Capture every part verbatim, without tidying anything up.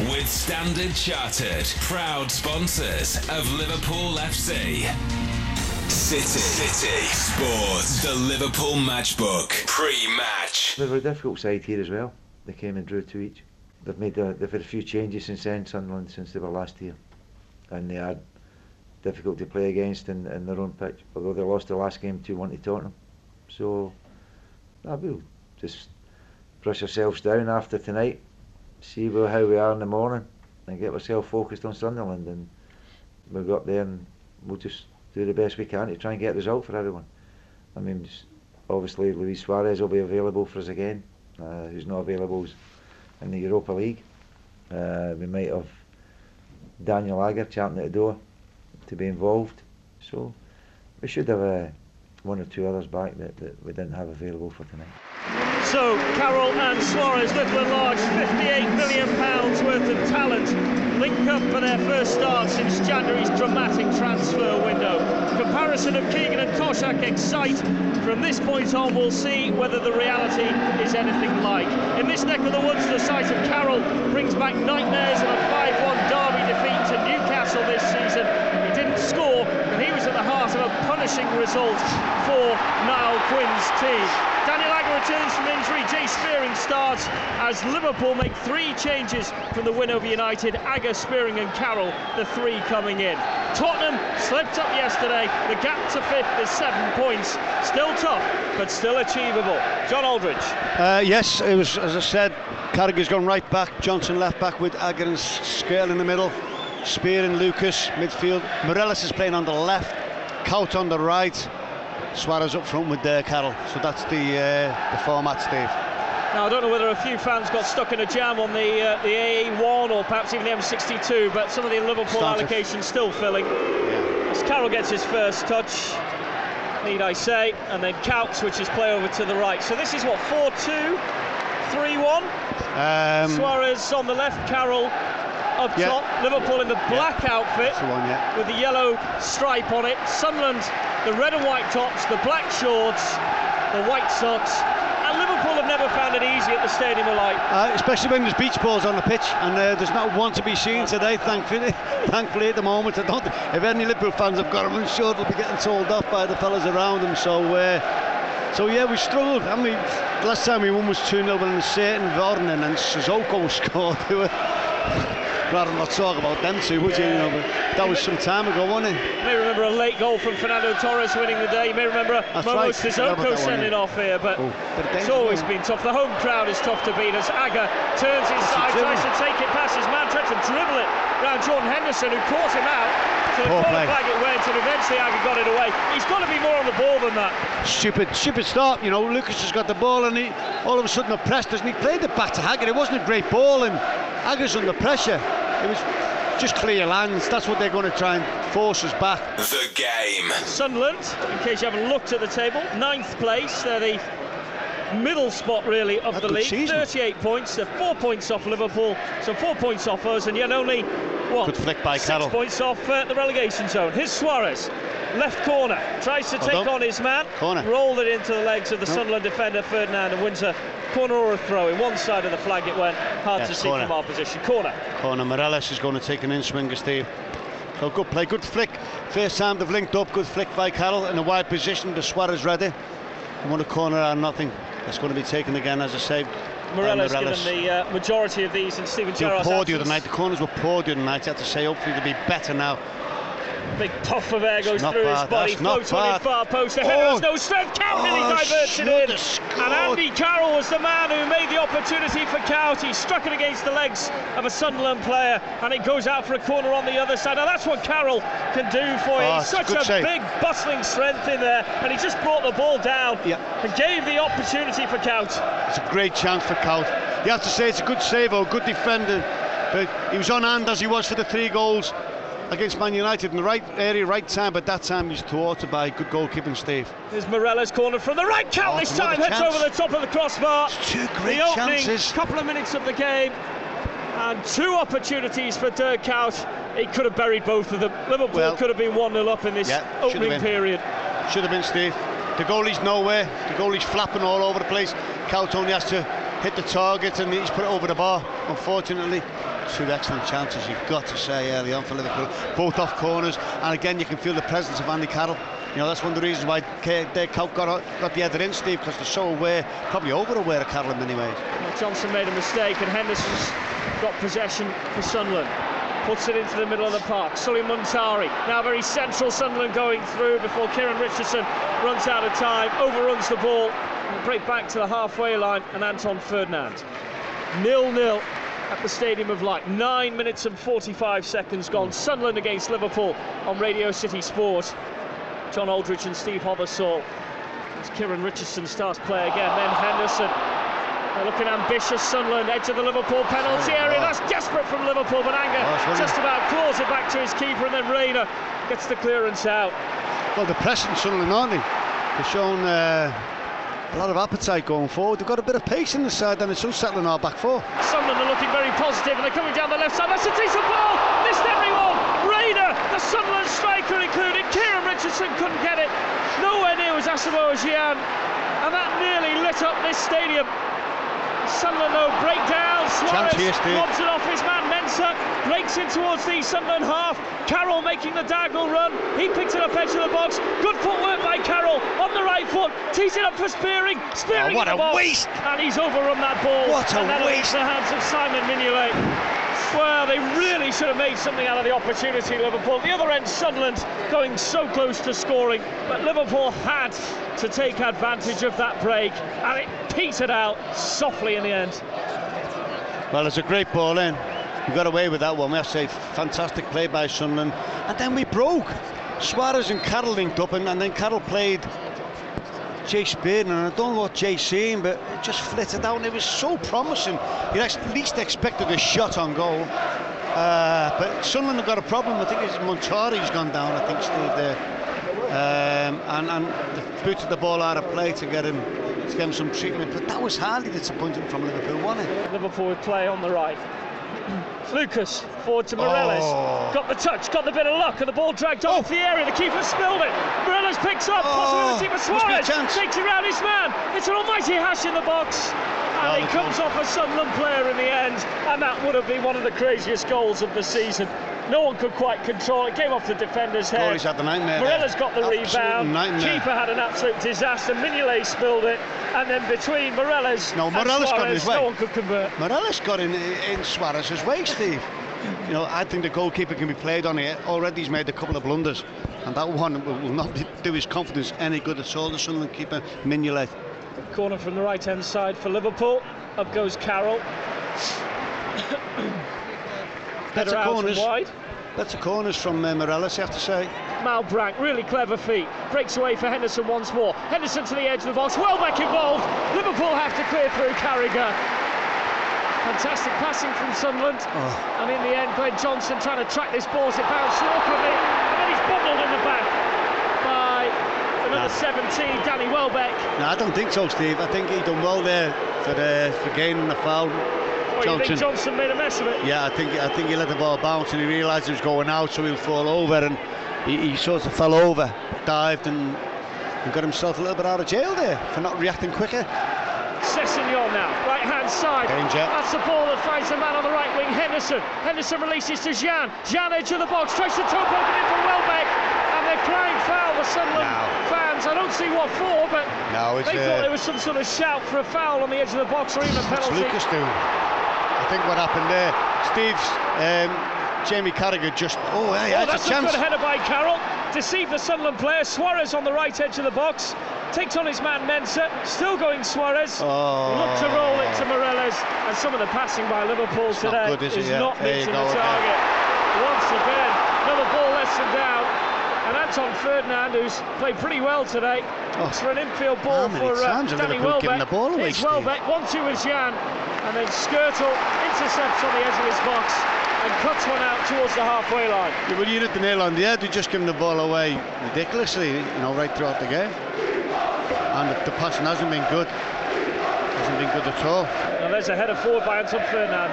with Standard Chartered, proud sponsors of Liverpool F C. City. City Sports, the Liverpool matchbook, pre-match. They were a difficult side here as well. They came and drew two each. They've made a, they've had a few changes since then, Sunderland, since they were last here. And they are difficult to play against in, in their own pitch, although they lost the last game two one to Tottenham. So, we'll just brush ourselves down after tonight, see how we are in the morning, and get ourselves focused on Sunderland. And we'll go up there and we'll just do the best we can to try and get a result for everyone. I mean, just obviously Luis Suarez will be available for us again, uh, who's not available in the Europa League. Uh, we might have Daniel Agger champing at the door to be involved. So we should have a one or two others back that, that we didn't have available for tonight. So Carroll and Suarez with the large fifty-eight million pounds worth of talent link up for their first start since January's dramatic transfer window. Comparison of Keegan and Koshak excite. From this point on, we'll see whether the reality is anything like. In this neck of the woods, the sight of Carroll brings back nightmares of a five one derby defeat to Newcastle this season. He didn't score, but he was at the heart of a punishing result for Niall Quinn's team. Daniel Agger returns from injury, Jay Spearing starts as Liverpool make three changes from the win over United. Agger, Spearing and Carroll, the three coming in. Tottenham slipped up yesterday, the gap to fifth is seven points. Still tough, but still achievable. John Aldridge. Uh, yes, it was, as I said, Carragher's gone right back, Johnson left back with Agger and Skrtel in the middle. Spearing, Lucas, midfield. Morelos is playing on the left, Kuyt on the right, Suarez up front with Dirk Kuyt. So that's the uh, the format, Steve. Now, I don't know whether a few fans got stuck in a jam on the uh, the A one or perhaps even the M sixty-two, but some of the Liverpool allocations still filling. Yeah. As Carroll gets his first touch, need I say, and then Kuyt switches play over to the right. So this is what, four two, three one? Um, Suarez on the left, Carroll up yeah. top, Liverpool in the black yeah. outfit the one, yeah. with the yellow stripe on it. Sunderland, the red and white tops, the black shorts, the white socks, and Liverpool have never found it easy at the Stadium of Light. Uh, especially when there's beach balls on the pitch, and uh, there's not one to be seen today, thankfully. Thankfully, at the moment, I don't. If any Liverpool fans have got them, I'm sure they'll be getting told off by the fellas around them. So, uh, so yeah, we struggled. I mean, last time we won was two nil when Satan, Vernon and Sissoko scored. They were. Rather not talk about them too, would yeah. you? you know, that was some time ago, wasn't it? You may remember a late goal from Fernando Torres winning the day. You may remember That's Momo right. Sissoko sending yeah. off here, but, oh, but it's always been tough. The home crowd is tough to beat as Agger turns inside, tries to take it past his man, tries to dribble it round Jordan Henderson, who caught him out. So the flag it went, and eventually Agger got it away. He's got to be more on the ball than that. Stupid, stupid start. You know, Lucas has got the ball, and he all of a sudden oppressed us, and he played it back to Agger. It wasn't a great ball, and Agger's under pressure. It was just clear lands. That's what they're going to try and force us back. The game. Sunderland, in case you haven't looked at the table, ninth place. They're the middle spot, really, of the league. thirty-eight points. They're four points off Liverpool, so four points off us, and yet only what? Good flick by Carroll. Six points off uh, the relegation zone. Here's Suarez, left corner, tries to take on his man, corner. Rolled it into the legs of the Sunderland defender Ferdinand, and Windsor. Corner or a throw in one side of the flag, it went hard yeah, to see corner. From our position. Corner. Corner. Morelos is going to take an in swinger, Steve. So good play, good flick. First time they've linked up, good flick by Carroll in a wide position. The Suarez ready. They want a corner and nothing. That's going to be taken again, as I say. Morelos um, given the uh, majority of these, and Stephen Gerrard's poor the other night. The corners were poor the other night. I have to say, hopefully they'll be better now. Big puff of air goes through bad. His body, floats on his far post, the header oh. has no strength, Kuyt nearly oh, diverts it in, and Andy Carroll was the man who made the opportunity for Kuyt. He struck it against the legs of a Sunderland player, and it goes out for a corner on the other side. Now that's what Carroll can do for you, oh, he's such a save. Big bustling strength in there, and he just brought the ball down yeah. and gave the opportunity for Kuyt. It's a great chance for Kuyt. You have to say it's a good save, or good defender, but he was on hand as he was for the three goals against Man United in the right area, right time, but that time he's thwarted by good goalkeeping, Steve. There's Morelos corner from the right, Kuyt oh, this time heads chance. Over the top of the crossbar. It's two great the opening, chances. Couple of minutes of the game, and two opportunities for Dirk Kuyt. He could have buried both of them. Liverpool well, could have been one nil up in this yeah, opening period. Should have been, Steve. The goalie's nowhere. The goalie's flapping all over the place. Kuyt only has to hit the target and he's put it over the bar, unfortunately. Two excellent chances, you've got to say, early on for Liverpool, both off corners, and again you can feel the presence of Andy Carroll. You know, that's one of the reasons why Dirk Kuyt got, got the header in, Steve, because they're so aware, probably over-aware of Carroll in many ways. Well, Johnson made a mistake and Henderson's got possession for Sunderland. Puts it into the middle of the park. Sully Muntari, now very central, Sunderland going through before Kieran Richardson runs out of time, overruns the ball, and break back to the halfway line, and Anton Ferdinand. nil nil at the Stadium of Light. Nine minutes and forty-five seconds gone. Sunderland against Liverpool on Radio City Sport. John Aldridge and Steve Hobbersall. As Kieran Richardson starts play again, then Henderson. They're looking ambitious, Sunderland, edge of the Liverpool penalty area. That's desperate from Liverpool, but Agger oh, just about claws it back to his keeper, and then Reina gets the clearance out. Well, they're pressing Sunderland, aren't they? They've shown uh, a lot of appetite going forward. They've got a bit of pace in the side, and it's all settling our back four. Sunderland are looking very positive, and they're coming down the left side. That's a decent ball! Missed everyone! Reina, the Sunderland striker included. Kieran Richardson couldn't get it. Nowhere near was Asamoah Gyan, and that nearly lit up this stadium. Sunderland though break down, Suarez lobs it off his man Mensah, breaks in towards the Sunderland half, Carroll making the diagonal run, he picks it up edge of the box, good footwork by Carroll, on the right foot, tees it up for Spearing, Spearing oh, what in the a box, waste. And he's overrun that ball, what a and then waste. It's the hands of Simon Mignolet. Well, they really should have made something out of the opportunity, Liverpool. The other end, Sunderland going so close to scoring, but Liverpool had to take advantage of that break, and it petered out softly in the end. Well, it's a great ball in. We got away with that one. We have to say, fantastic play by Sunderland. And then we broke. Suarez and Carroll linked up, and, and then Carroll played Jay Spearing, and I don't know what Jay's seen, but it just flitted out, and it was so promising. You at least expected a shot on goal. Uh, but Sunderland have got a problem. I think it's Montari's gone down, I think, Steve, there. Um, and, and they've booted the ball out of play to get him to get him some treatment. But that was hardly disappointing from Liverpool, wasn't it? Liverpool with play on the right. Lucas forward to Morelos, oh. got the touch, got the bit of luck, and the ball dragged off oh. the area. The keeper spilled it. Morelos picks up, oh. possibility for Suarez, takes it round his man. It's an almighty hash in the box, and oh, it comes off a Sunderland player in the end. And that would have been one of the craziest goals of the season. No one could quite control it. Came off the defender's head. Morelos had the nightmare. Morelos got the absolute rebound. Nightmare. Keeper had an absolute disaster. Mignolet spilled it, and then between Morelos no, and Morelos Suarez, got in his way. No one could convert. Morelos got in in Suarez's way, Steve. You know, I think the goalkeeper can be played on here. Already he's made a couple of blunders, and that one will not do his confidence any good at all. The Sunderland keeper, Mignolet. Corner from the right-hand side for Liverpool. Up goes Carroll. Better corners, wide. better corners from uh, Morelos, you have to say. Malbranque, really clever feet, breaks away for Henderson once more. Henderson to the edge of the box, Welbeck involved. Liverpool have to clear through Carragher. Fantastic passing from Sunderland, oh. and in the end, Glen Johnson trying to track this ball as it bounced awkwardly, and then he's bundled in the back by another no. seventeen, Danny Welbeck. No, I don't think so, Steve. I think he done well there for uh, for gaining the foul. Well, you think Johnson made a mess of it? Yeah, I think I think he let the ball bounce, and he realised he was going out, so he'll fall over, and he, he sort of fell over, dived, and, and got himself a little bit out of jail there for not reacting quicker. Sessegnon now, right hand side. Danger. That's the ball that finds the man on the right wing, Henderson. Henderson releases to Gyan. Gyan edge of the box, tries to top open it for Welbeck, and they're crying foul, the Sunderland no. fans. I don't see what for, but no, it's, they uh, thought there was some sort of shout for a foul on the edge of the box or even a penalty. Lucas do. I think what happened there, Steve's um, Jamie Carragher just oh, hey, oh that's a, chance. a good header by Carroll, deceived the Sunderland player. Suarez on the right edge of the box, takes on his man Mensah, still going Suarez, oh. looked to roll it to Morelos, and some of the passing by Liverpool it's today not good, is, it, is yeah. not hitting the target. Again. Once again, another ball less than down, and Anton Ferdinand, who's played pretty well today, oh. for an infield ball for uh, Danny Welbeck. The ball away, it's Welbeck, one two with Gyan. And then Skrtel intercepts on the edge of his box and cuts one out towards the halfway line. Yeah, well, you hit the nail on the head. You just give him the ball away ridiculously, you know, right throughout the game. And the, the passing hasn't been good. Hasn't been good at all. Now there's a header forward by Anton Ferdinand.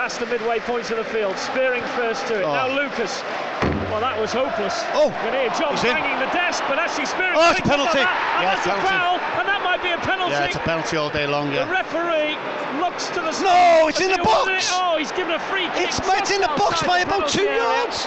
Past the midway point of the field. Spearing first to it. Oh. Now Lucas. Well, that was hopeless. Oh! You can hear John banging the desk, but actually Spearing. Oh, it's penalty. That. And yeah, that's a foul, and that might might be a penalty. Yeah, it's a penalty all day long, yeah. The referee looks to the... No, it's in the box! Oh, he's given a free kick. It's, it's in the box by about two yards!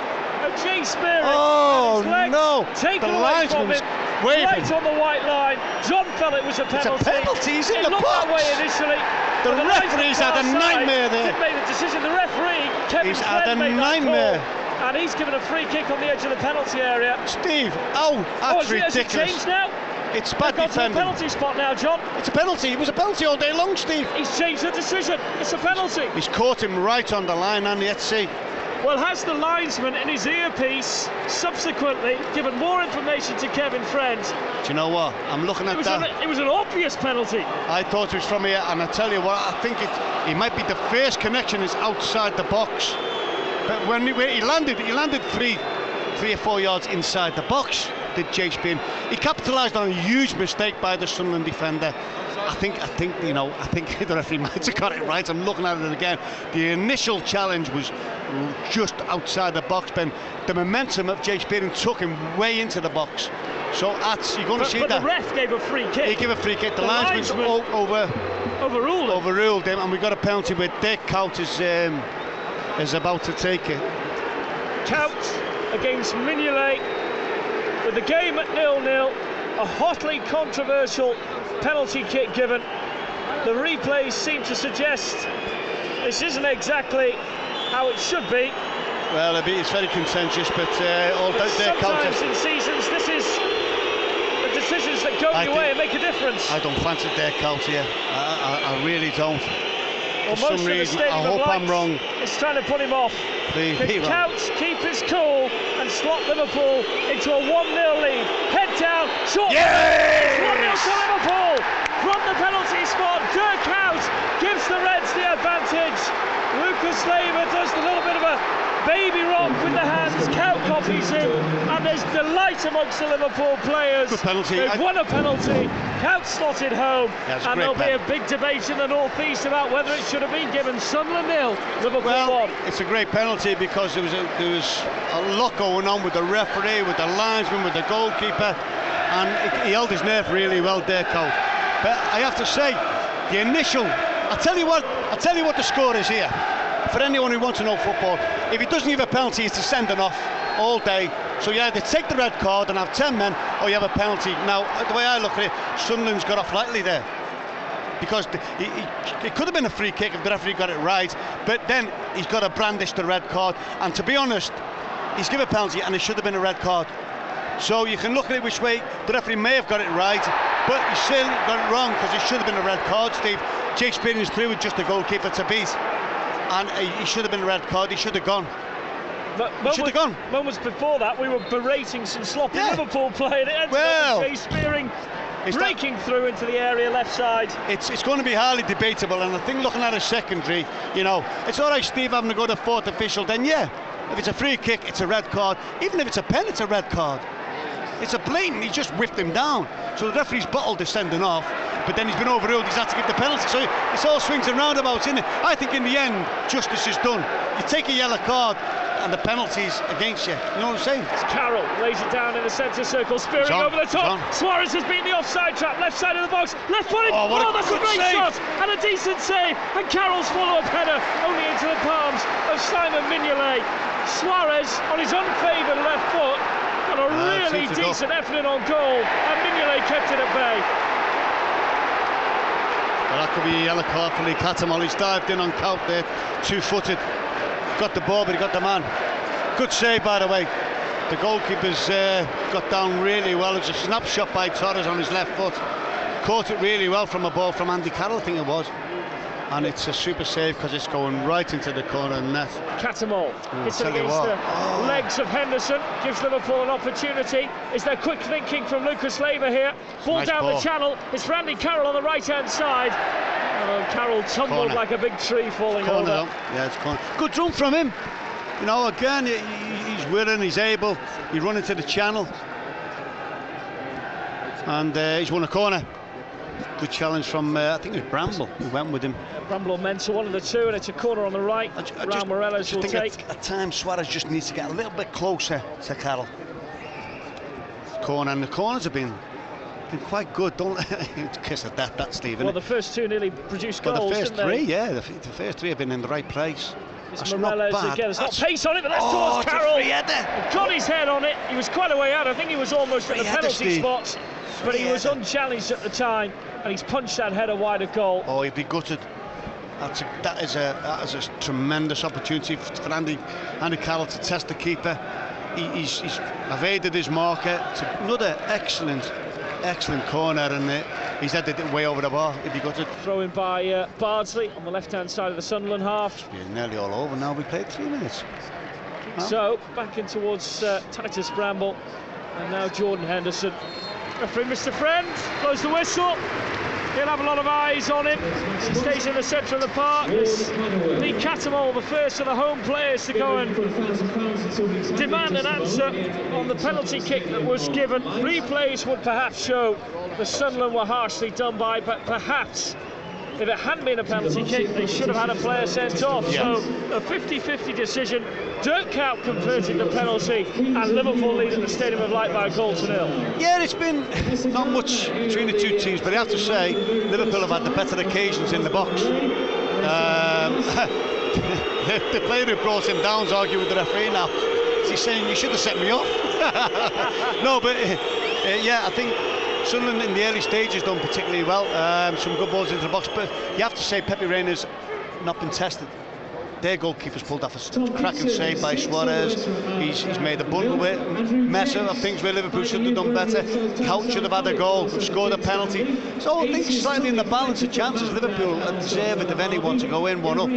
Jay Spearing. Oh, no. Taken the away from him. Waving. Right on the white line. John felt it was a penalty. It's a penalty. He's in it the looked box. That way initially. The, the referee's had a nightmare there. Did make the decision. The referee, Kevin he's Fled, had a nightmare. And he's given a free kick on the edge of the penalty area. Steve, oh, that's oh, ridiculous. Has it changed now? It's bad defending. It's a penalty spot now, John. It's a penalty. It was a penalty all day long, Steve. He's changed the decision. It's a penalty. He's caught him right on the line, and yet see. Well, has the linesman in his earpiece subsequently given more information to Kevin Friend? Do you know what? I'm looking at it that. An, it was an obvious penalty. I thought it was from here, and I tell you what, I think it, it might be the first connection is outside the box. But when he, he landed, he landed three, three or four yards inside the box, did Jay Spearing. He capitalised on a huge mistake by the Sunderland defender. I think, I think, you know, I think the referee might have got it right. I'm looking at it again. The initial challenge was just outside the box, Ben. The momentum of Jay Spearing took him way into the box. So that's, you're going but, to see but that. But the ref gave a free kick. He gave a free kick. The, the linesman over, overruled, overruled him, and we got a penalty where Dirk Kuyt is, um, is about to take it. Kuyt against Mignolet with the game at nil nil. A hotly controversial penalty kick given. The replays seem to suggest this isn't exactly how it should be. Well, it's very contentious, but uh, all but sometimes contest. in seasons, this is the decisions that go I your way and make a difference. I don't fancy Dirk Kuyt here. I, I, I really don't. For well, some reason, I hope I'm wrong. It's trying to put him off. Please, Can Kuyt keep his cool and slot Liverpool into a one nil lead? Head down, short. Yes! one nil to Liverpool from the penalty spot. Dirk Kuyt gives the Reds the advantage. Lucas Leiva does a little bit of a baby rock with the hands. Kuyt copies him, and there's delight amongst the Liverpool players. Good penalty. They've I... won a penalty. Kuyt slotted home, yeah, and there'll pen. be a big debate in the northeast about whether it should have been given. Sunderland nil, Liverpool well, one. It's a great penalty because there was a, there was a lot going on with the referee, with the linesman, with the goalkeeper, and it, he held his nerve really well there, Kuyt. But I have to say, the initial. I tell you what. I tell you what the score is here. For anyone who wants to know football, if he doesn't give a penalty, it's a sending off all day. So you either take the red card and have ten men, or you have a penalty. Now, the way I look at it, Sunderland's got off lightly there, because it could have been a free kick if the referee got it right. But then he's got to brandish the red card, and to be honest, he's given a penalty, and it should have been a red card. So you can look at it which way the referee may have got it right, but he still got it wrong because it should have been a red card. Steve, Jay Spearing is through with just a goalkeeper to beat. And he should have been a red card, he should have gone. But he should have gone. Moments before that, we were berating some sloppy yeah. Liverpool play, and it ended well, up with Jay Spearing breaking that... through into the area left side. It's it's going to be highly debatable, and I think looking at a secondary, you know, it's all right, Steve, having to go to fourth official, then yeah, if it's a free kick, it's a red card. Even if it's a pen, it's a red card. It's a blatant, he just whipped him down. So the referee's bottled the sending off, but then he's been overruled, he's had to give the penalty. So it's all swings and roundabouts, isn't it? I think in the end, justice is done. You take a yellow card and the penalty's against you. You know what I'm saying? It's Carroll, lays it down in the centre circle, Spearing over the top. John. Suarez has beaten the offside trap, left side of the box, left footed. Oh, what oh a that's a great save. shot and a decent save. And Carroll's follow-up header only into the palms of Simon Mignolet. Suarez on his unfavoured left foot. Got a uh, really decent go. effort in on goal, and Mignolet kept it at bay. Well, that could be a yellow card for Lee Cattermole. He's dived in on Kuyt there, two-footed. Got the ball, but he got the man. Good save, by the way. The goalkeeper's uh, got down really well. It was a snapshot by Torres on his left foot. Caught it really well from a ball from Andy Carroll, I think it was. And it's a super save because it's going right into the corner and net. Cattermole hits it against the oh. legs of Henderson, gives Liverpool an opportunity. Is there quick thinking from Lucas Leiva here? Ball nice down ball. the channel. It's Randy Carroll on the right-hand side. Oh, Carroll tumbled corner. like a big tree falling corner, over. Though. Yeah, it's corner. Good run from him. You know, again, he, he's willing, he's able. He run into the channel, and uh, he's won a corner. Good challenge from, uh, I think it was Bramble who went with him. Yeah, Bramble or Mensah, one of the two, and it's a corner on the right. I just, I just, I just will think take. At, at times Suarez just needs to get a little bit closer to Carroll. Corner, and the corners have been been quite good. Don't kiss at that, that Stephen. Well, the first two nearly produced well, goals. The first didn't three, they? yeah, the, the first three have been in the right place. It's Morello's again. It's not pace on it, but that's oh, towards Carroll. He got his head on it. He was quite a way out. I think he was almost at the penalty spot, but he was unchallenged at the time, and he's punched that header wide of goal. Oh, he'd be gutted. That's a, that is a that is a tremendous opportunity for Andy Andy Carroll to test the keeper. He, he's, he's evaded his marker. It's another excellent, excellent corner, and uh, he's headed it way over the bar. If you got it, thrown by uh, Bardsley on the left-hand side of the Sunderland half. It's nearly all over now. We played three minutes. Well. So back in towards uh, Titus Bramble, and now Jordan Henderson. Referee Mister Friend blows the whistle. He'll have a lot of eyes on him. He stays in the centre of the park. There's Lee Cattermole, the first of the home players to go and demand an answer on the penalty kick that was given. Replays would perhaps show the Sunderland were harshly done by, but perhaps if it hadn't been a penalty kick, they should have had a player sent off. Yeah. So a fifty fifty decision. Dirk Kuyt converted the penalty, and Liverpool lead at the Stadium of Light by a goal to nil. Yeah, it's been not much between the two teams, but I have to say Liverpool have had the better occasions in the box. Um, the player who brought him down is arguing with the referee now. He's saying you should have set me off. No, but uh, yeah, I think Sunderland in the early stages done particularly well. Um, some good balls into the box, but you have to say Pepe Reina's not been tested. Their goalkeeper's pulled off a cracking save by Suarez. He's, he's made a bundle with Mensah of things where Liverpool should have done better. Kuyt should have had a goal, scored a penalty. So I think slightly in the balance of chances, Liverpool deserved of anyone to go in one up.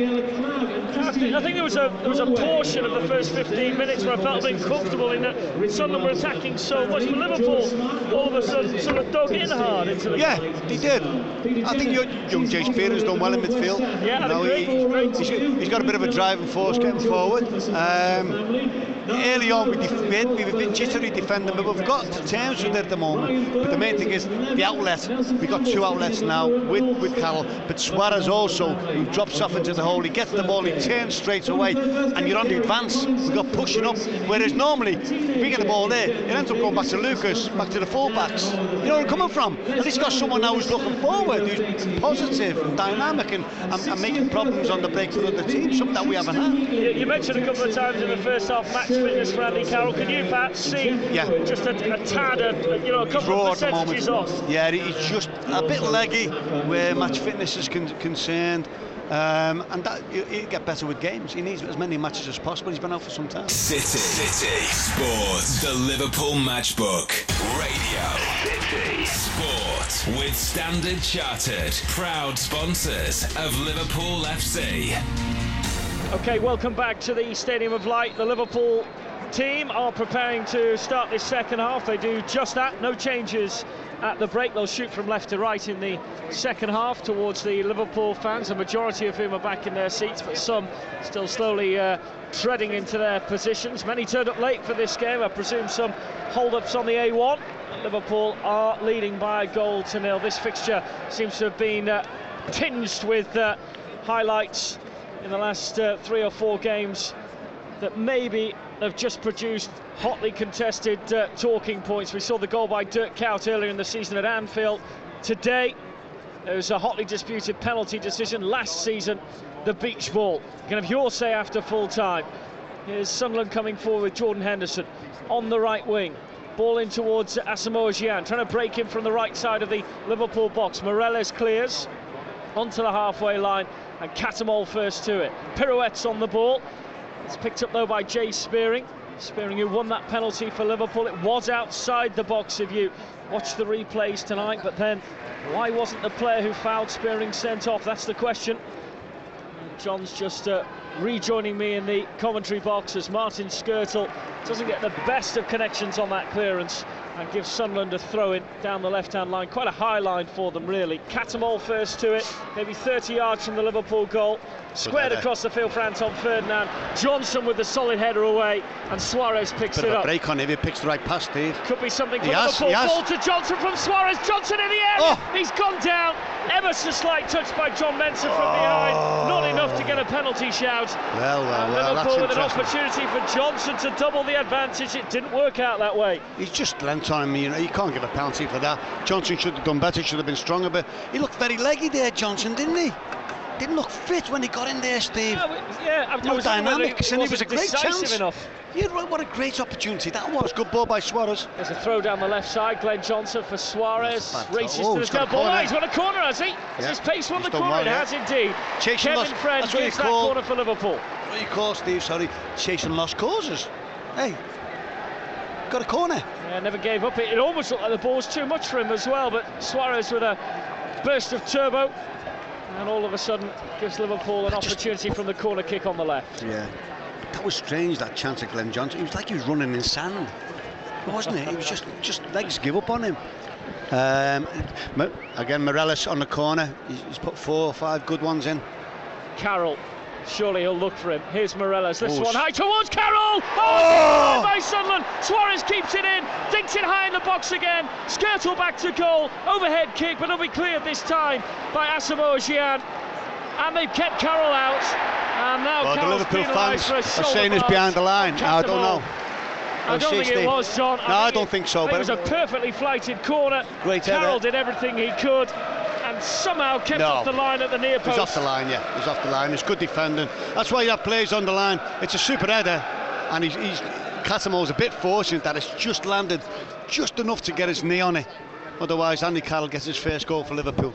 I think, I think there was a there was a portion of the first fifteen minutes where I felt a bit comfortable in that Sunderland were attacking so much, but Liverpool all of a sudden sort of dug in hard into the yeah, game. They did. I think young, young Jay Spearing has done well in midfield. Yeah, you know, he, he's, he's got a bit of a driving force getting forward. Um, early on we, we were a bit jittery defending, but we've got to terms with it at the moment. But the main thing is the outlet. We've got two outlets now with, with Carroll, but Suarez also, who drops off into the hole. He gets the ball, he turns straight away, and you're on the advance. We've got pushing up, whereas normally we get the ball there, it ends up going back to Lucas, back to the full-backs. You know where I'm coming from? At least got someone now who's looking forward, who's positive and dynamic and, and, and making problems on the break for the team, something that we haven't had. You, you mentioned a couple of times in the first half match fitness for Andy Carroll. Can you perhaps see yeah. just a, a tad of, you know, a couple Raw of percentages off? Yeah, he's just a bit leggy where match fitness is con concerned. Um, and that he'll get better with games. He needs as many matches as possible. He's been out for some time. City, City Sports, the Liverpool Matchbook Radio. City Sports with Standard Chartered, proud sponsors of Liverpool F C. OK, welcome back to the Stadium of Light. The Liverpool team are preparing to start this second half. They do just that. No changes at the break. They'll shoot from left to right in the second half towards the Liverpool fans, the majority of whom are back in their seats, but some still slowly uh, treading into their positions. Many turned up late for this game. I presume some hold-ups on the A one. Liverpool are leading by a goal to nil. This fixture seems to have been uh, tinged with uh, highlights in the last uh, three or four games that maybe have just produced hotly contested uh, talking points. We saw the goal by Dirk Kuyt earlier in the season at Anfield. Today, there was a hotly disputed penalty decision. Last season, the beach ball. You can have your say after full-time. Here's Sunderland coming forward with Jordan Henderson on the right wing. Ball in towards Asamoah Gyan, trying to break in from the right side of the Liverpool box. Morello's clears onto the halfway line, and Cattermole first to it. Pirouettes on the ball. It's picked up, though, by Jay Spearing. Spearing, who won that penalty for Liverpool. It was outside the box if you watch the replays tonight, but then why wasn't the player who fouled Spearing sent off? That's the question. John's just uh, rejoining me in the commentary box as Martin Skrtel doesn't get the best of connections on that clearance and gives Sunderland a throw-in down the left-hand line. Quite a high line for them, really. Cattermole first to it, maybe thirty yards from the Liverpool goal. Squared across the field for Anton Ferdinand. Johnson with the solid header away, and Suarez picks it up. Bit of a break on him, he picks the right pass, Steve. Could be something for Liverpool. Ball to Johnson from Suarez. Johnson in the air. Oh. He's gone down. Ever so slight touch by John Mensah from behind. Not enough to get in a penalty shout. Well, well, well. Liverpool with an opportunity for Johnson to double the advantage. It didn't work out that way. He's just lent on him, you know. You can't give a penalty for that. Johnson should have done better, should have been stronger, but he looked very leggy there, Johnson, didn't he? Didn't look fit when he got in there, Steve. Yeah, yeah I, no I was dynamics, and it was a great chance. Enough. Yeah, right, what a great opportunity that was. Good ball by Suarez. There's a throw down the left side. Glen Johnson for Suarez. Races oh, to the dead ball. Oh, he's got a corner, has he? Has yeah. his pace won the corner? Well, yeah. It has indeed. Chasing Kevin lost. Friend gives that corner for Liverpool. What do you call, Steve? Sorry, chasing lost causes. Hey, got a corner. Yeah, never gave up. It, it almost looked like the ball was too much for him as well, but Suarez with a burst of turbo. And all of a sudden, gives Liverpool an just, opportunity from the corner kick on the left. Yeah, that was strange, that chance at Glen Johnson. It was like he was running in sand, wasn't it? It was just, just legs give up on him. Um, again, Morelos on the corner. He's put four or five good ones in. Carroll, surely he'll look for him. Here's Morelos. This oh, one high towards Carroll. Oh, oh! By Sunderland. Suarez keeps it in, dinks it high in the box again. Skrtel back to goal. Overhead kick, but it'll be cleared this time by Asamoah Gyan, and they've kept Carroll out. And now well, Carroll's the Liverpool fans are saying it's behind the line. I don't know. I don't think it was, John. I no, I don't it, think so. But it was a perfectly flighted corner. Great Carroll did everything he could, and somehow kept no. off the line at the near post. It was off the line, yeah. It was off the line. It's good defending. That's why that plays on the line. It's a super header, and he's, he's Cattermole's a bit fortunate that it's just landed just enough to get his knee on it. Otherwise, Andy Carroll gets his first goal for Liverpool.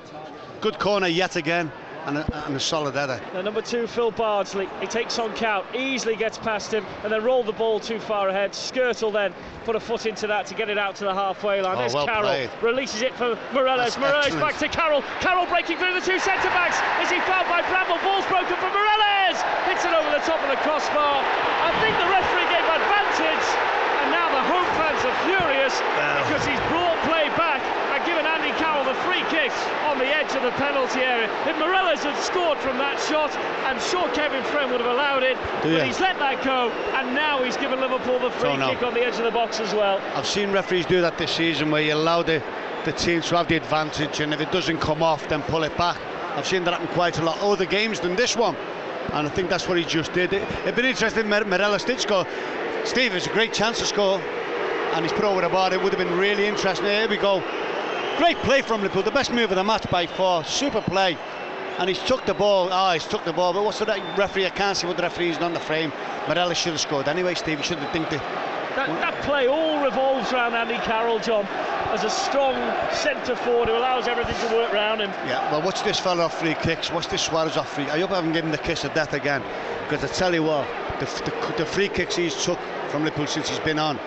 Good corner yet again. And a, and a solid header. Now number two, Phil Bardsley, he takes on Count, easily gets past him, and then rolled the ball too far ahead. Skrtel then put a foot into that to get it out to the halfway line. Oh, there's well Carroll, played. Releases it for Morelos. That's Morelos excellent. Back to Carroll. Carroll breaking through the two centre-backs. Is he fouled by Bramble? Ball's broken for Morelos. Hits it over the top of the crossbar. I think the referee gave advantage, and now the home fans are furious wow. because he's brought play back. Given Andy Carroll the free kick on the edge of the penalty area. If Morelos had scored from that shot, I'm sure Kevin Friend would have allowed it, Do but you? he's let that go, and now he's given Liverpool the free oh, no. kick on the edge of the box as well. I've seen referees do that this season, where you allow the, the teams to have the advantage, and if it doesn't come off, then pull it back. I've seen that happen quite a lot other games than this one, and I think that's what he just did. It, it'd been interesting if Morelos did score. Steve, it's a great chance to score, and he's put over the bar. It would have been really interesting. Here we go. Great play from Liverpool, the best move of the match by far. Super play, and he's took the ball. Ah, oh, he's took the ball. But what's the referee? I can't see what the referee's on the frame. Morelos should have scored anyway. Steve, he should have dinked it. That, that play all revolves around Andy Carroll, John, as a strong centre forward who allows everything to work around him. Yeah. Well, what's this fella off free kicks? What's this Suarez off free? I hope I haven't given the kiss of death again, because I tell you what, the, the, the free kicks he's took from Liverpool since he's been on.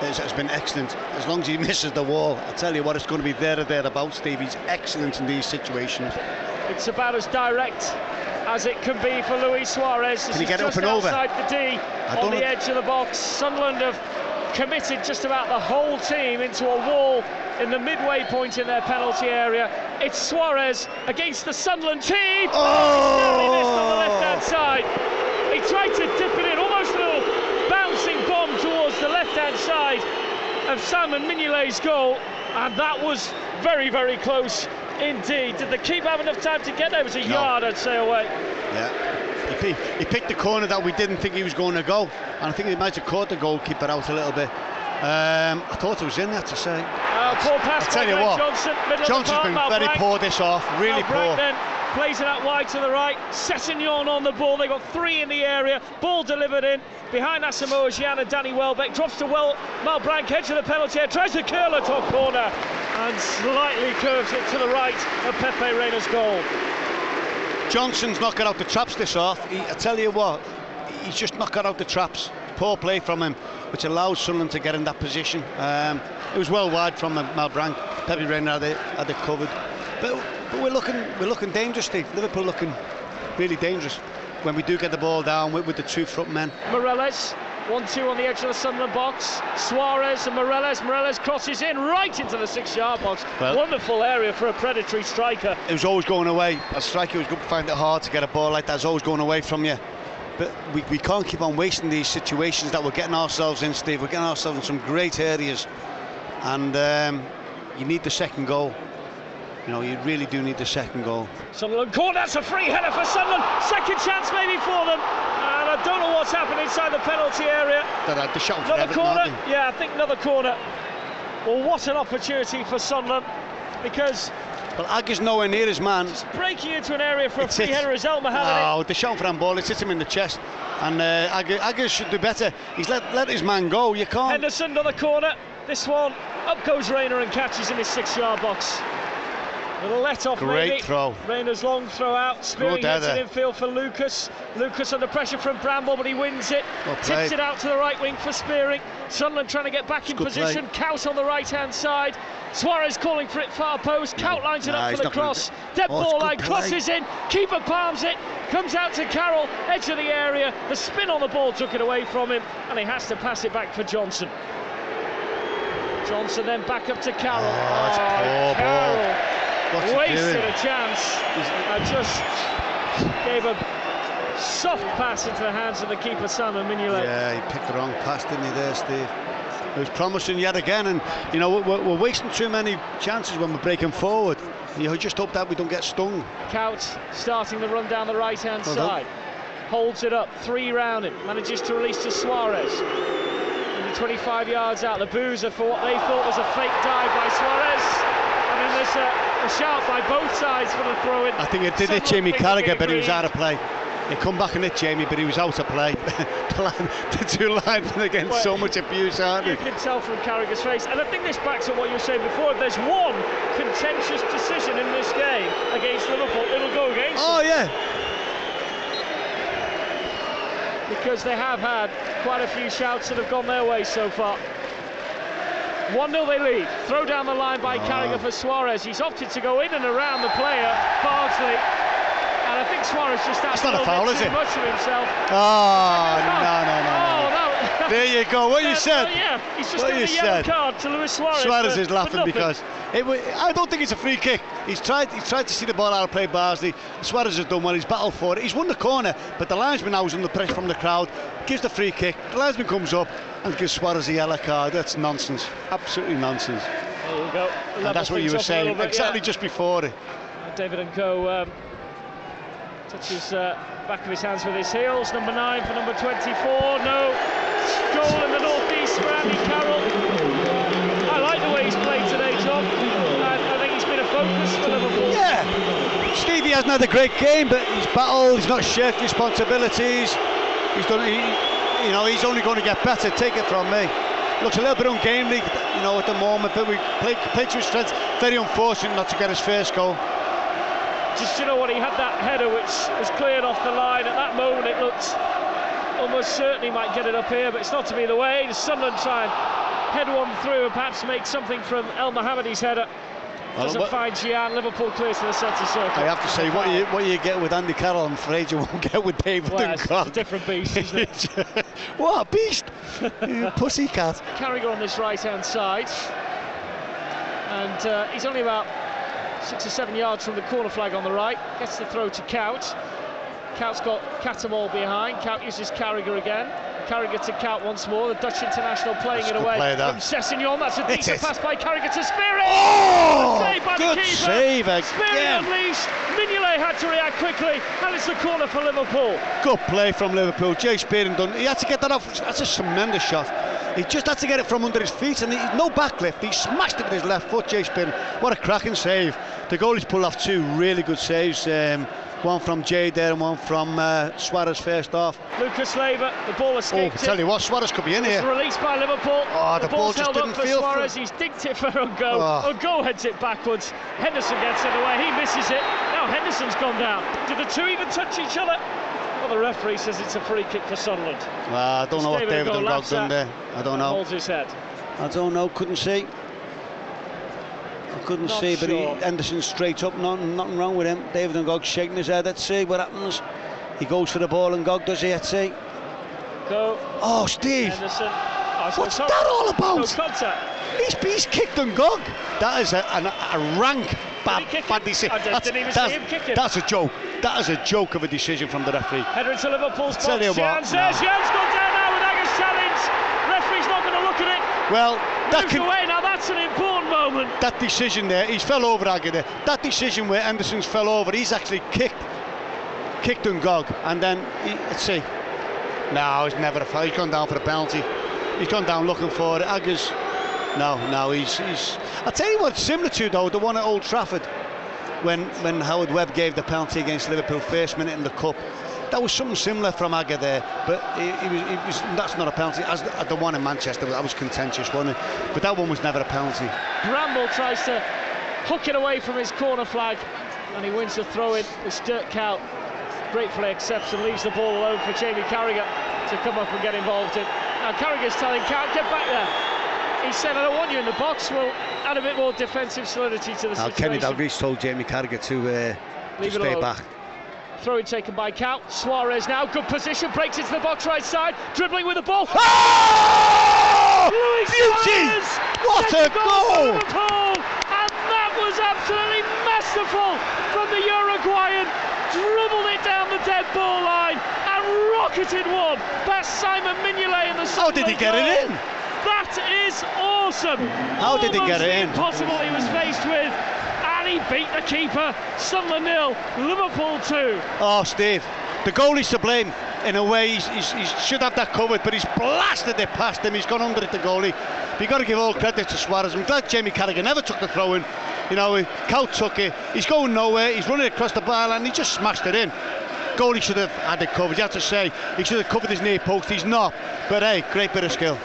It's been excellent. As long as he misses the wall, I tell you what, it's going to be there or thereabouts, Steve. He's excellent in these situations. It's about as direct as it can be for Luis Suarez. Can he get it up and over? Just outside the D, on the edge of the box. Sunderland have committed just about the whole team into a wall in the midway point in their penalty area. It's Suarez against the Sunderland team. Oh! He nearly missed on the left-hand side. He tried to dip it in, almost a little bouncing bomb towards the left-hand side of Simon Mignolet's goal, and that was very, very close indeed. Did they keep having enough time to get there? It was a no. yard, I'd say, away. Yeah, he, he picked the corner that we didn't think he was going to go, and I think he might have caught the goalkeeper out a little bit. Um, I thought it was in there to say. Uh, poor pass by Glen Johnson. Johnson's been very poor this off, really poor. Plays it out wide to the right. Sessegnon on the ball. They got three in the area. Ball delivered in behind Asamoah Gyan and Danny Welbeck. Drops to Will Malbranque, heads to the penalty area. Tries to curl it top corner and slightly curves it to the right of Pepe Reina's goal. Johnson's not got out the traps this half. He, I tell you what, he's just not got out the traps. Poor play from him, which allows Sunderland to get in that position. Um, it was well wide from Malbranque. Pepe Reina had it, had it covered. But, But we're looking, we're looking dangerous, Steve. Liverpool looking really dangerous when we do get the ball down with, with the two front men. Morelos, one two on the edge of the Sunderland box. Suarez and Morelos. Morelos crosses in right into the six-yard box. Well, wonderful area for a predatory striker. It was always going away. A striker was going to find it hard to get a ball like that. It's always going away from you. But we, we can't keep on wasting these situations that we're getting ourselves in, Steve. We're getting ourselves in some great areas, and um, you need the second goal. you know, you really do need the second goal. Sunderland caught, that's a free header for Sunderland. Second chance maybe for them. And I don't know what's happened inside the penalty area. Another corner. Yeah, I think another corner. Well, what an opportunity for Sunderland, because... Well, Agger's nowhere near his man. Just breaking into an area for a free header as El Mohamed. Oh, Deschamps for handball, it's hit him in the chest. And uh, Agger, Agger should do better. He's let, let his man go, you can't. Henderson, another corner. This one, up goes Reina and catches in his six-yard box. With a let-off, Great maybe. throw. Reina's long throw out. Spearing heads it infield for Lucas. Lucas under pressure from Bramble, but he wins it. Well tips it out to the right wing for Spearing. Sunderland trying to get back it's in position. Play. Couch on the right-hand side. Suarez calling for it far post. No. Couch lines it nah, up for the cross. Dead oh, ball line, crosses in. Keeper palms it. Comes out to Carroll. Edge of the area. The spin on the ball took it away from him, and he has to pass it back for Johnson. Johnson then back up to Carroll. Oh, it's oh, Carroll wasted a chance. I just gave a soft pass into the hands of the keeper, Simon Mignolet. Yeah, he picked the wrong pass, didn't he, there, Steve? It was promising yet again, and you know we're, we're wasting too many chances when we're breaking forward. You know, just hope that we don't get stung. Couch starting the run down the right-hand well side, done. holds it up, three round it, manages to release to Suarez. twenty-five yards out, the boos are for what they thought was a fake dive by Suarez, and then there's a, a shout by both sides for the throw-in. I think it did hit Jamie Carragher, but he was out of play. He come back and hit Jamie, but he was out of play. The two linemen against well, so much abuse, aren't you they? You can tell from Carragher's face, and I think this backs up what you were saying before. If there's one contentious decision in this game against Liverpool, it'll go against Oh them. yeah. Because they have had quite a few shouts that have gone their way so far. one nil they lead. Throw down the line by oh. Carragher for Suarez. He's opted to go in and around the player, Bardsley. And I think Suarez just asked a little foul, bit too it? much of himself. Oh, no, no, no. no, no. Oh, no. There you go. What you said? Well, yeah, he's just given a yellow said? card to Luis Suarez. Suarez for, is laughing because it was, I don't think it's a free kick. He's tried, he's tried to see the ball out of play, Bardsley. Suarez has done well, he's battled for it. He's won the corner, but the linesman now is under pressure from the crowd, gives the free kick, the linesman comes up and gives Suarez a yellow card. That's nonsense, absolutely nonsense. There you go. And that's what you were saying, bit, exactly yeah. just before it. David and Co um, touches uh, back of his hands with his heels. Number nine for number twenty-four, no. Goal in the northeast for Andy Carroll. I like the way he's played today, John. Focus for Liverpool. Yeah, Stevie hasn't had a great game, but he's battled. He's not shirked responsibilities. He's done. He, you know, he's only going to get better. Take it from me. Looks a little bit ungainly, you know, at the moment. But we played play to his strengths. Very unfortunate not to get his first goal. Just you know what, he had that header which was cleared off the line. At that moment, it looked almost certainly might get it up here, but it's not to be the way. The Sunderland try and head one through and perhaps make something from El Mohamedi's header. Doesn't well, find Gyan, Liverpool clears to the centre circle. I have to say, what you, what you get with Andy Carroll, I'm afraid you won't get with David well, and Co. It's a different beast, isn't it? What a beast! Pussycat. Carragher on this right-hand side. And uh, he's only about six or seven yards from the corner flag on the right. Gets the throw to Couch. Couch got Cattermole behind. Couch uses Carragher again. Carragher to Count once more, the Dutch international playing it away play from Sessegnon. That's a decent pass by Carragher to Spearing. Oh, saved by good the keeper. save again. Spearing unleashed. Mignolet had to react quickly, and it's the corner for Liverpool. Good play from Liverpool. Jay Spearing done. He had to get that off. That's a tremendous shot. He just had to get it from under his feet, and he, no backlift. He smashed it with his left foot. Jay Spearing. What a cracking save. The goalie's pulled off two really good saves. Um, One from Jay there and one from uh, Suarez first off. Lucas Leiva, the ball escaped. Oh, I tell you what, Suarez could be in here. It's released by Liverpool. Oh, the, the ball just didn't feel Suarez. He's digged it for Ungo. Oh. Ungo heads it backwards. Henderson gets it away. He misses it. Now Henderson's gone down. Did the two even touch each other? Well, the referee says it's a free kick for Sunderland. Well, I don't it's know David what David and Rob done there. I don't know. Holds his head. I don't know. Couldn't see. I couldn't Not see, sure. but he, Henderson straight up, nothing, nothing wrong with him. David and Gog shaking his head. Let's see what happens. He goes for the ball and Gog does he? Let's see. Go. Oh, Steve. Henderson. Oh, What's that all about? No contact. He's, he's kicked and Gog. That is a, a, a rank bad, bad decision. That's, that's, that's a joke. That is a joke of a decision from the referee. Header into Liverpool's box. Jan's no. gone down now with Agger's challenge. Referee's not going to look. look at it. Well, that can... away. Now that's an important moment. That decision there, he's fell over Agger there. That decision where Henderson's fell over, he's actually kicked, kicked Ngog, and then he, let's see. No, he's never a foul. He's gone down for a penalty. He's gone down looking for it. Agger's. No, no, he's he's. I tell you what, similar to though the one at Old Trafford, when when Howard Webb gave the penalty against Liverpool first minute in the cup. That was something similar from Agger there, but he, he was, he was, that's not a penalty. As the, the one in Manchester, that was contentious, wasn't it? But that one was never a penalty. Bramble tries to hook it away from his corner flag, and he wins the throw-in. It's Dirk Kuyt gratefully accepts and leaves the ball alone for Jamie Carragher to come up and get involved in. Now Carragher's telling Kuyt, get back there. He said, I don't want you in the box. We'll add a bit more defensive solidity to the now, situation. Kenny Dalglish told Jamie Carragher to, uh, to stay alone. back. Throw in taken by Kuyt. Suarez now, good position, breaks into the box right side, dribbling with the ball. Oh! Luis Beauty! Suarez, what a goal! Liverpool, and that was absolutely masterful from the Uruguayan. Dribbled it down the dead ball line and rocketed one. That's Simon Mignolet in the How did he get goal. it in? That is awesome. How Almost did he get it in? Impossible he was faced with. He beat the keeper. Sunderland nil, Liverpool two. Oh, Steve, the goalie's to blame in a way. He's, he's, he should have that covered, but he's blasted it past him. He's gone under it, the goalie. But you've got to give all credit to Suarez. I'm glad Jamie Carragher never took the throw in. You know, Kuyt took it. He's going nowhere. He's running across the bar line. He just smashed it in. Goalie should have had it covered. You have to say he should have covered his near post. He's not. But hey, great bit of skill.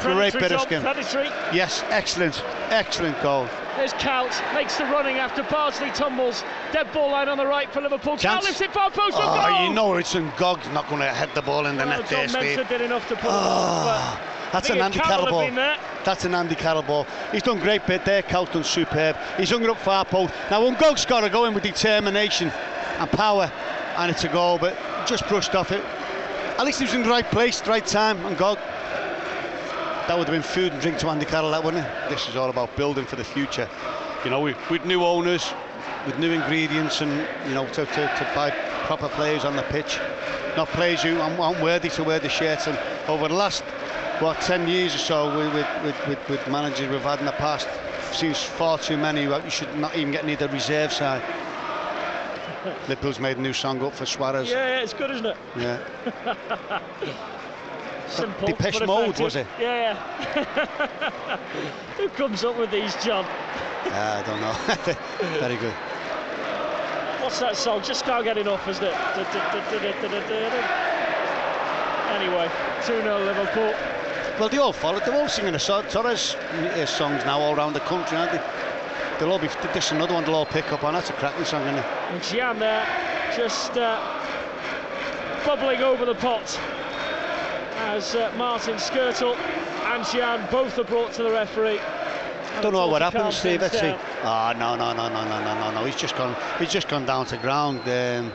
Predatory great bit of skill. Predatory. Yes, excellent, excellent goal. There's Kuyt, makes the running after Bardsley tumbles. Dead ball line on the right for Liverpool. Kuyt lifts it far post. Oh, goal! You know it's Ngog's not going to head the ball in the well, net John there, Mensah Steve. Did enough to pull oh, it, that's an Andy Carroll ball. That's an Andy Carroll ball. He's done great bit there. Kuyt done superb. He's hung up far post. Now Ngog's got to go in with determination and power, and it's a goal, but just brushed off it. At least he was in the right place, the right time, Ngog. That would have been food and drink to Andy Carroll, that wouldn't it? This is all about building for the future. You know, we, with new owners, with new ingredients, and you know, to, to, to buy proper players on the pitch, not players who aren't worthy to wear the shirts. And over the last what ten years or so, we, with, with, with, with managers we've had in the past, seems far too many. You should not even get near the reserve side. Liverpool's made a new song up for Suarez. Yeah, yeah, it's good, isn't it? Yeah. Simple, Depeche Mode, was it? Yeah, yeah. Who comes up with these, John? uh, I don't know. Very good. What's that song? Just can't get enough, isn't it? Anyway, two nil Liverpool. Well, they all followed. They're all singing the Torres songs now all around the country, aren't they? They'll all be. This another one they'll all pick up on. That's a cracking song, isn't it? And Gyan there, just uh, bubbling over the pot. As uh, Martin Skrtel and Gyan both are brought to the referee. I don't know what happened, Steve. Let's see. Oh, no, no, no, no, no, no, no, no. He's just gone. He's just gone down to ground. Um,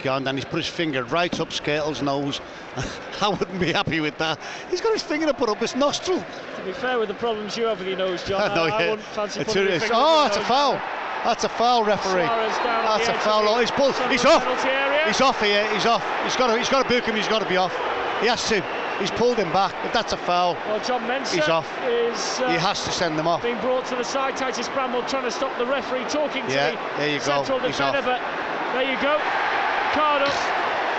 Gyan, and he's put his finger right up Skrtel's nose. I wouldn't be happy with that. He's got his finger put up his nostril. To be fair, with the problems you have with your nose, John, I, I, yeah. I wouldn't fancy it's putting your finger Oh, that's a foul. There. That's a foul, referee. That's a foul. Oh, he's pulled. He's off. He's off here. He's off. He's got to. He's got to book him. He's got to be off. He has to. He's pulled him back. If that's a foul, well, John Mensah he's off. Is, uh, he has to send them off. Being brought to the side, Titus Bramble trying to stop the referee talking to yeah, the there you central go. defender. But there you go. Card up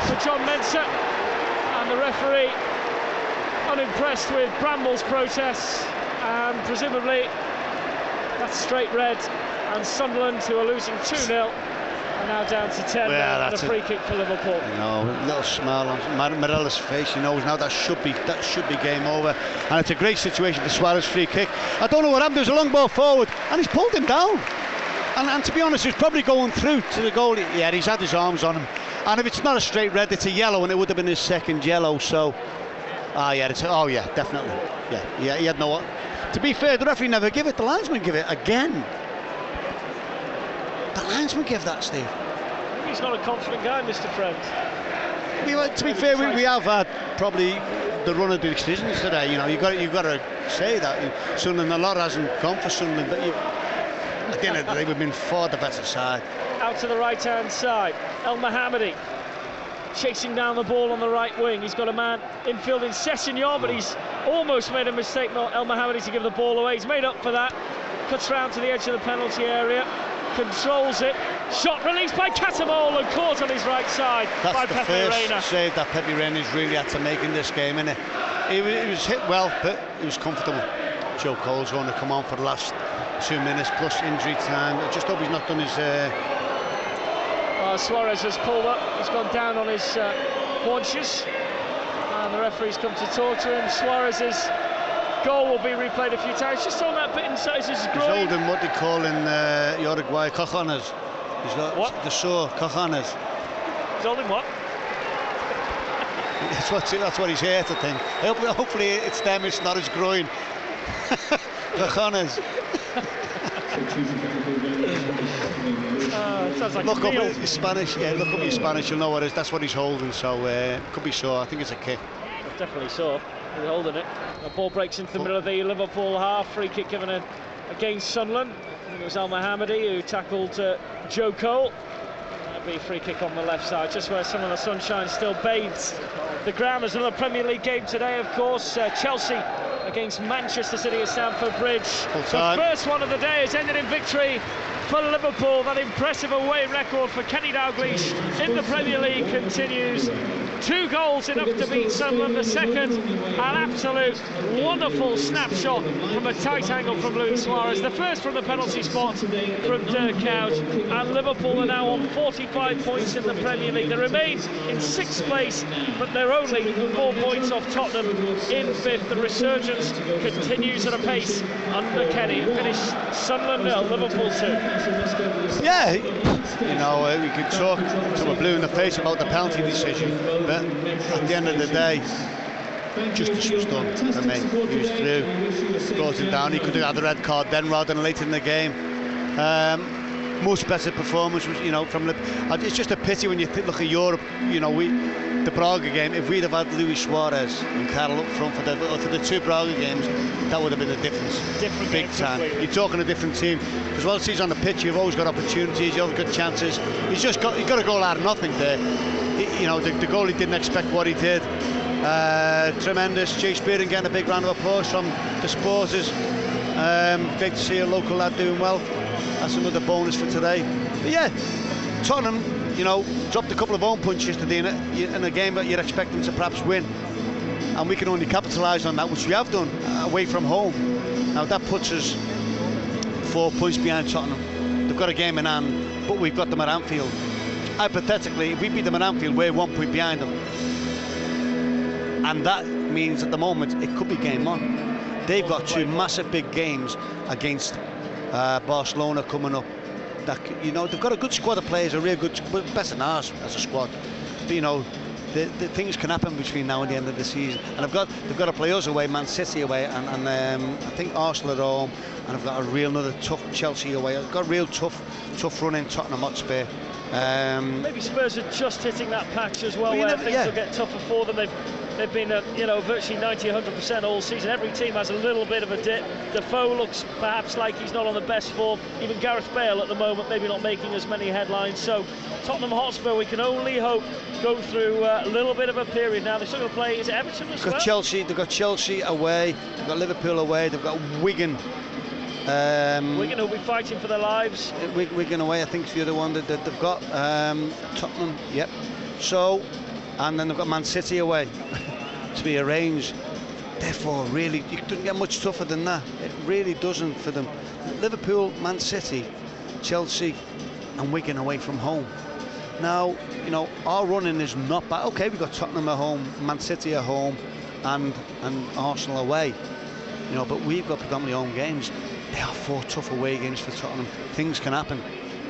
for John Mensah, and the referee unimpressed with Bramble's protests, and presumably that's straight red. And Sunderland, who are losing two nil. And now down to ten, well, and a free it. kick for Liverpool. You know, a little smile on Mar Marella's face. He knows now that should be that should be game over, and it's a great situation for Suarez. Free kick. I don't know what happened. There's a long ball forward, and he's pulled him down. And, and to be honest, he's probably going through to the goal. Yeah, he's had his arms on him. And if it's not a straight red, it's a yellow, and it would have been his second yellow. So, ah, yeah, it's oh yeah, definitely. Yeah, yeah, he had no. To be fair, the referee never give it. The linesman give it again. The linesman give that, Steve. He's not a confident guy, Mister Friend. We, well, to be fair, we, we have had probably the run of the decisions today. You know, you've got you've got to say that. Sunderland, a lot hasn't gone for Sunderland, but you, at the end of the day, we've been far the better side. Out to the right-hand side, El Mohammadi. chasing down the ball on the right wing. He's got a man infield in Sessegnon, but he's almost made a mistake, El Mohammadi, to give the ball away. He's made up for that, cuts round to the edge of the penalty area, controls it, shot released by Cattermole and caught on his right side That's by Pepe Reina. That's the first save that Pepe Reina's really had to make in this game, isn't it? He was hit well, but he was comfortable. Joe Cole's going to come on for the last two minutes plus injury time. I just hope he's not done his... Uh, Uh, Suarez has pulled up, he's gone down on his uh, haunches, and the referee's come to talk to him. Suarez's goal will be replayed a few times. Just on that bit inside his groin. He's holding what they call in uh, Uruguay cojones. He's got what? The sore cojones. He's holding what? that's, what that's what he's here to think. Hopefully, hopefully it's them, it's not his groin. Cojones. Uh, sounds like look up at Spanish, yeah, look up your Spanish, you'll know what it is. That's what he's holding, so uh, could be sore. I think it's a kick. It's definitely sore, he's holding it. The ball breaks into the middle of the Liverpool half, free kick given a, against Sunderland. I think it was El Mohammadi who tackled uh, Joe Cole. That'll be a free kick on the left side, just where some of the sunshine still bathes the ground. There's another Premier League game today, of course, uh, Chelsea against Manchester City at Stamford Bridge. The first one of the day has ended in victory for Liverpool. That impressive away record for Kenny Dalglish in the Premier League continues. Two goals enough to beat Sunderland. The second, an absolute wonderful snapshot from a tight angle from Luis Suarez. The first from the penalty spot from Dirk Kuyt. And Liverpool are now on forty-five points in the Premier League. They remain in sixth place, but they're only four points off Tottenham in fifth. The resurgence continues at a pace under Kenny. Finished Sunderland nil, Liverpool two. Yeah, you know, uh, we could talk to a blue in the face about the penalty decision. But at the end of the day, justice was done for me. He was through, brought him down. He could have had a red card then rather than late in the game. Um, much better performance, was, you know, from the. It's just a pity when you look at Europe. You know, we the Braga game. If we'd have had Luis Suarez and Carroll up front for the for the two Braga games, that would have been the difference. Different big time. Completely. You're talking a different team. Because whilst he's on the pitch, you've always got opportunities. You've always got chances. He's just got. He's got a goal out of nothing there. You know, the, the goalie didn't expect what he did. Uh, tremendous. Jay Spearing getting a big round of applause from the supporters. Um, great to see a local lad doing well. That's another bonus for today. But yeah, Tottenham, you know, dropped a couple of own punches today in a, in a game that you'd expect them to perhaps win. And we can only capitalise on that, which we have done, away from home. Now that puts us four points behind Tottenham. They've got a game in hand, but we've got them at Anfield. Hypothetically, if we beat them at Anfield, we're one point behind them, and that means at the moment it could be game on. They've got two massive big games against uh, Barcelona coming up. That, you know, they've got a good squad of players, a real good, better than ours as a squad. But, you know, the, the things can happen between now and the end of the season. And I've got they've got to play us away, Man City away, and, and um, I think Arsenal at home. And I've got a real another tough Chelsea away. I've got a real tough, tough run in Tottenham Hotspur. Um, Maybe Spurs are just hitting that patch as well, where never, things yeah. will get tougher for them. They've they've been uh, you know, virtually ninety, one hundred percent all season. Every team has a little bit of a dip. Defoe looks perhaps like he's not on the best form. Even Gareth Bale at the moment, maybe not making as many headlines. So Tottenham Hotspur, we can only hope, go through uh, a little bit of a period now. They're still going to play, is it Everton as they've well? Got Chelsea, they've got Chelsea away, they've got Liverpool away, they've got Wigan. Um, Wigan will be fighting for their lives. Wigan away, I think, is the other one that, that they've got. Um, Tottenham, yep. So, and then they've got Man City away to be arranged. Therefore, really, it doesn't get much tougher than that. It really doesn't for them. Liverpool, Man City, Chelsea, and Wigan away from home. Now, you know, our running is not bad. Okay, we've got Tottenham at home, Man City at home, and and Arsenal away. You know, but we've got predominantly home games. They are four tough away games for Tottenham. Things can happen.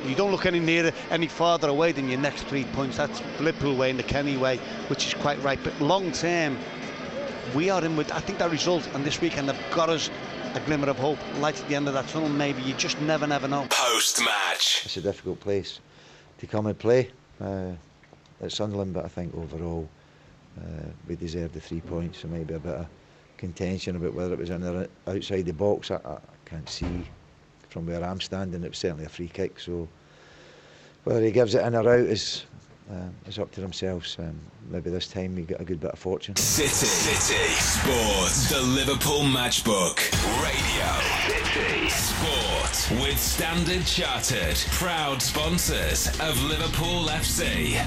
You don't look any nearer, any farther away than your next three points. That's Liverpool way and the Kenny way, which is quite right. But long term, we are in with, I think, that result. And this weekend, they've got us a glimmer of hope. Light at the end of that tunnel, maybe. You just never, never know. Post-match. It's a difficult place to come and play uh, at Sunderland. But I think overall, uh, we deserve the three points. So maybe a bit of contention about whether it was in or outside the box. I, I, can't see from where I'm standing. It was certainly a free kick, so whether he gives it in or out is Um, it's up to themselves. Um, maybe this time we get a good bit of fortune. City, City Sports, the Liverpool Matchbook Radio. City Sports with Standard Chartered, proud sponsors of Liverpool F C.